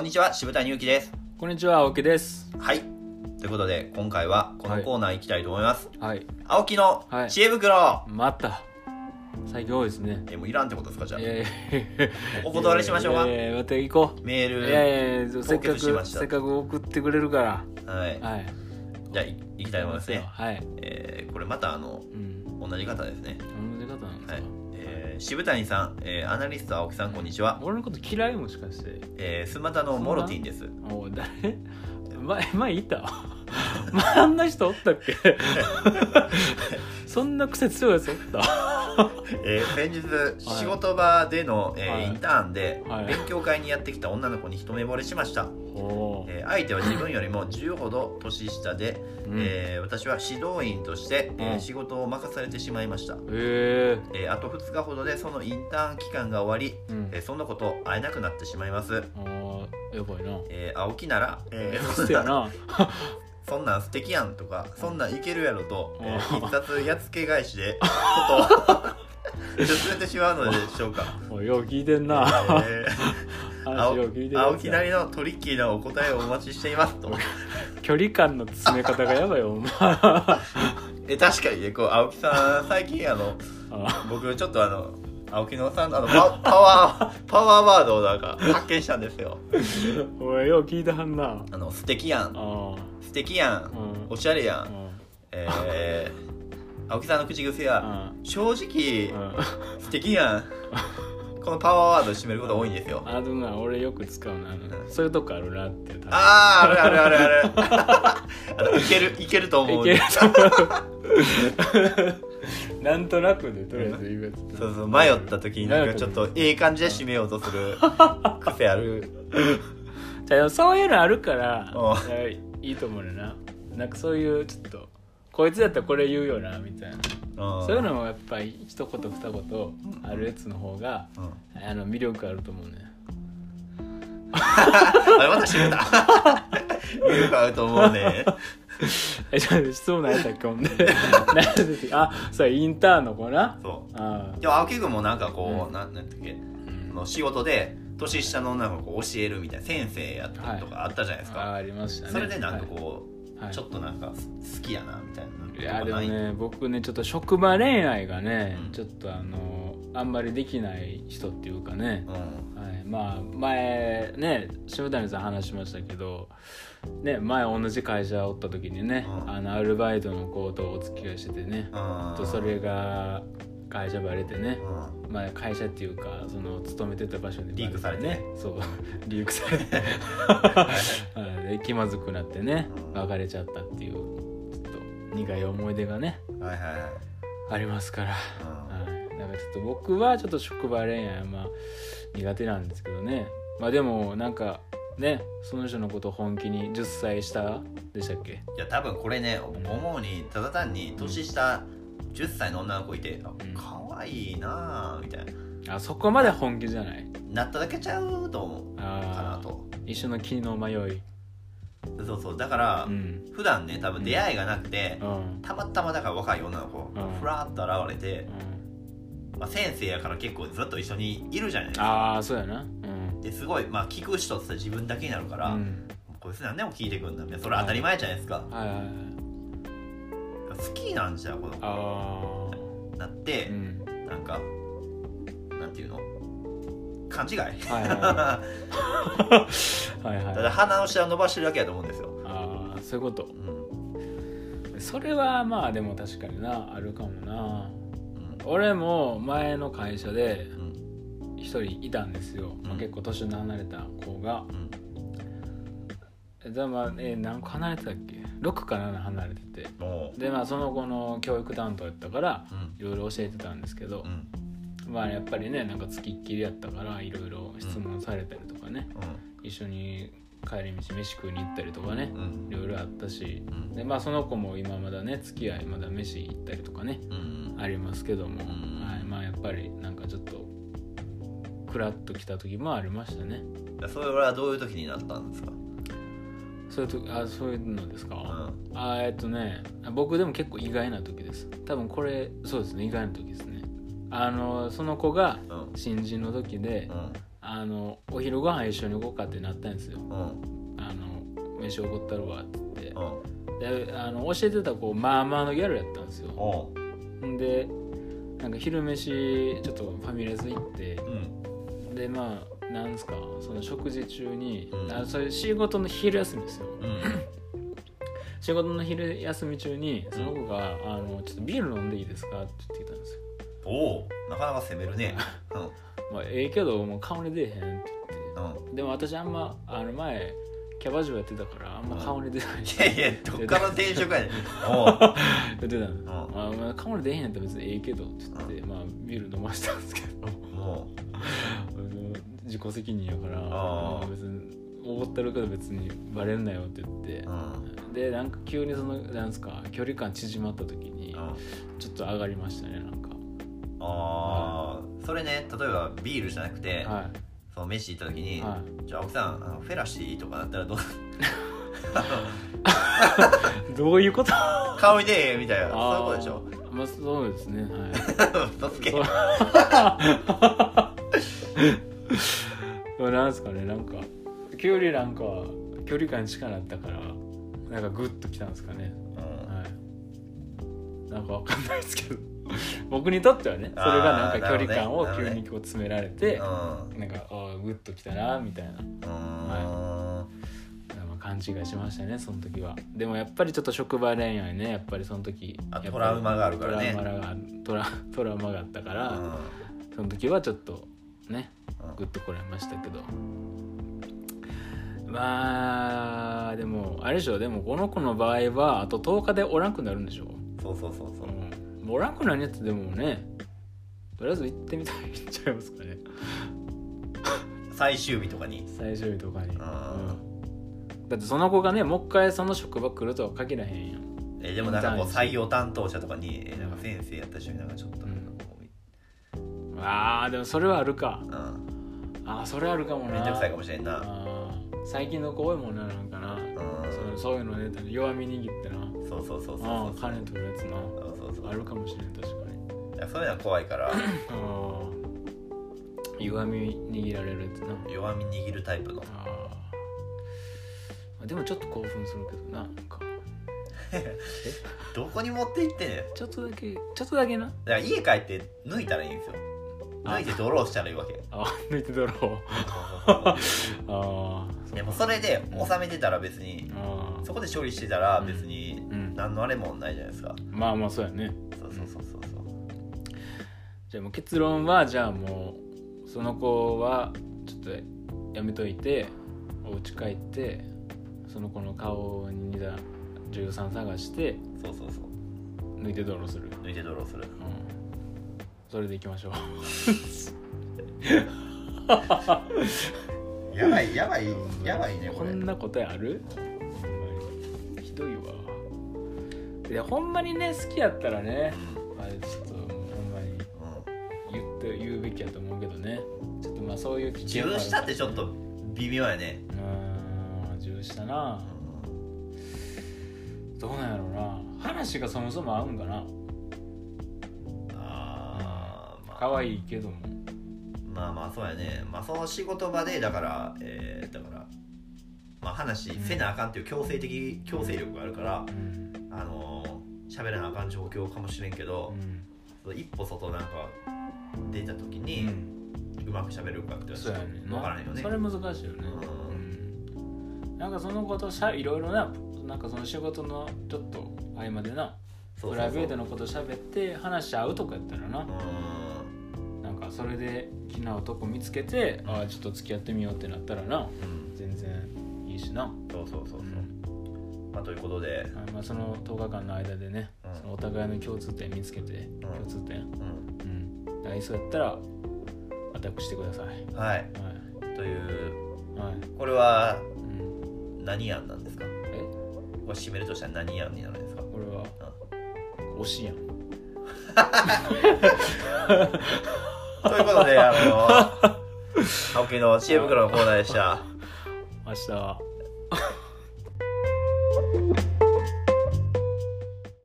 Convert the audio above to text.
こんにちは、渋谷祐樹です。こんにちは、青木です。はい、ということで今回はこのコーナー行きたいと思います。はい、はい、青木の知恵袋、はい、また最近多いですね。もういらんってことですか？じゃあお断りしましょうか。また行こう。メールせっかく送ってくれるから、はいはい、じゃあ行きたいと思いますね。はい、これまた同じ方ですね。同じ方なんですか？はい。渋谷さん、アナリスト青木さん、こんにちは。俺のこと嫌い？もしかして、スマタのモロティンです。お誰？前いたあんな人おったっけそんな癖強いやつおった先日仕事場での、インターンで、勉強会にやってきた女の子に一目惚れしました。相手は自分よりも10ほど年下で、私は指導員として、仕事を任されてしまいました。あと2日ほどでそのインターン期間が終わり、そんなこと会えなくなってしまいます。やばいな。青木なら、そんなん素敵やんとか、そんなんいけるやろと、必殺やっつけ返しでことを進めてしまうのでしょうか。よう聞いてんな。青木なりのトリッキーなお答えをお待ちしていますと。距離感の詰め方がやばいよお前確かにね、こう青木さん最近僕ちょっと青木のさんパワーワードをなんか発見したんですよ。おい、よう聞いたはんな。素敵やん、素敵やん、おしゃれやん、青木さんの口癖は、正直、素敵やんこのパワーワードを締めること多いんですよ。でもな、俺よく使うな、そういうとこあるなって。あるいけると思う。なんとなくでとりあえず言うやつ。そうそう、迷った時になんかちょっといい感じで締めようとする癖ある。じゃあそういうのあるからいいと思うよな。なんかそういうちょっとこいつだったらこれ言うよなみたいな、そういうのもやっぱり一言二言あるやつの方が、魅力あると思うね。あれまた締めた。魅力あると思うね。質問ないやったっけ？それインターンの子な。そう。でも青木君もなんかこう、なんだっけ、仕事で年下のなんかこう教えるみたいな先生やったりとかあったじゃないですか。ありましたね。それでなんかこう、ちょっとなんか好きやなみたいな。いやでもね、僕ねちょっと職場恋愛がね、ちょっとあんまりできない人っていうかね。はい。まあ前ね渋谷さん話しましたけど。ね、前同じ会社おった時にね、アルバイトの子とお付き合いしててね、とそれが会社バレてね、まあ、会社っていうかその勤めてた場所でリークされてね、そうリークされて気まずくなってね、別れちゃったっていうちょっと苦い思い出がね、ありますから、だからちょっと僕はちょっと職場恋愛は苦手なんですけどね。まあでもなんかね、その人のことを本気に10歳下でしたっけ？いや多分これね、思うにただ単に年下10歳の女の子いて、可愛いなみたいな、そこまで本気じゃないなっただけちゃうと思うかなと。一緒の気の迷い。そうそう、だから、普段ね多分出会いがなくて、たまたまだから若い女の子がふらっと現れて、先生やから結構ずっと一緒にいるじゃないですか。そうやな。ですごい、聞く人って自分だけになるから、こいつ何でも聞いてくるんだみたいな、それ当たり前じゃないですか。好きなんじゃこの子なって、なんかなんていうの、勘違い。ただ鼻の下を伸ばしてるだけだと思うんですよ。そういうこと、それはまあでも確かにな、あるかもな。俺も前の会社で、一人いたんですよ、結構年の離れた子が、で何個離れてたっけ、6か7離れてて、でその子の教育担当やったからいろいろ教えてたんですけど、やっぱりねなんかつきっきりやったからいろいろ質問されたりとかね、一緒に帰り道飯食いに行ったりとかね、いろいろあったし、でその子も今まだね付き合いまだ飯行ったりとかね、ありますけども、やっぱりなんかちょっとクラッと来た時もありましたね。それはどういう時になったんですか？そういうのですか、僕でも結構意外な時です。多分これそうですね、意外な時ですね。その子が新人の時で、お昼ご飯一緒に行こうかってなったんですよ、うん、飯おごったるわって言って、うん、で教えてた子まあまあのギャルやったんですよ、うん、でなんか昼飯ちょっとファミレス行って、うん、でまあなんですかその食事中に、うん、それ仕事の昼休みですよ、うん、仕事の昼休み中にその子が、うん、ちょっとビール飲んでいいですかって言ってきたんですよ。おお、なかなか攻めるね。うん、まあええけどもう顔に出えへんって言って、うん、でも私あんま前キャバ嬢やってたからあんま顔に出ない、うん、いやいやどっかの転職やねん言ってたの、うんまあ、顔に出えへんって別にええけどって言って、うんまあ、ビール飲ましたんですけど、うん、自己責任やから、うん、別におごったるけど別にバレんなよって言って、うん、でなんか急にそのなんすか距離感縮まった時に、うん、ちょっと上がりましたね。なんかああ、それね、例えばビールじゃなくて、はい、その飯行った時に、はい、じゃあ奥さんフェラシーとかだったらどうどういうこと顔に出えみたいな、そういうことでしょ。まあそうですね、はい助けなんすかね、なんか急になんか距離感近くなったからなんかグッときたんですかね、うんはい、なんかわかんないですけど僕にとってはね、それがなんか距離感を急にこう詰められて、なんかグッときたなみたいな、はい、勘違いしましたねその時は。でもやっぱりちょっと職場恋愛ね、やっぱりその時トラウマがあるからね、トラウマがあったから、うん、その時はちょっとねグッとこられましたけど、まあでもあれでしょ、でもこの子の場合はあと10日でおらんくなるんでしょ。そうそうそうそう、うんおらんくないやつでもね、とりあえず行ってみたい行っちゃいますかね最終日とかに、うん、だってその子がねもう一回その職場来るとは限らへんやん。でもなんかこう採用担当者とかに、なんか先生やった人になんかちょっと、うん、あーでもそれはあるか、うん、あーそれはあるかもな。めんどくさいかもしれんな。あ最近の子多いもんな、なんかな、うん、そういうのね弱み握ってな、そう金取るやつな、あるかもしれん。確かにいやそういうのは怖いから弱み握られるやつな、弱み握るタイプのでもちょっと興奮するけどな、なんかどこに持って行ってねちょっとだけな。だから家帰って抜いたらいいんですよ。抜いてドローしたらいいわけ。抜いてドローでもそれで収めてたら別に、うん、そこで処理してたら別に、うんうん、何のあれもないじゃないですか。まあまあそうやね。そう、じゃあもう結論はじゃあもうその子はちょっとやめといて、お家帰ってその子の顔に似た女優さん探して、そう抜いてドローする、うん、それでいきましょうやばいねこれ。こんな答えある？ひどいわ。いやほんまにね好きやったらね、あれちょっとほんまに言うべきやと思うけどね。ちょっとまあそういう自分したってちょっと微妙やね。自分したな。どうなんやろうな。話がそもそも合うんかな。可愛いけども。まあそうやね。まあその仕事場でだからまあ話せなあかんっていう強制力があるから、喋らなあかん状況かもしれんけど、うん、一歩外なんか出た時に、うまく喋れるかってちょっと分からないよね。それ難しいよね。うん、なんかそのこといろいろななんかその仕事のちょっと合間でな、そうそうそうプライベートのこと喋って話し合うとかやったらな。それで気な男見つけて、あちょっと付き合ってみようってなったらな、全然いいしな。そう、まあということで、まあ、その10日間の間でね、そのお互いの共通点見つけて、共通点合いそうやったらアタックしてください。はい、という、はい、これは、何案なんですか？これ締めるとしたら何案になるんですか？これは、推し案ということで、青木の知恵袋のコーナーでした。明日は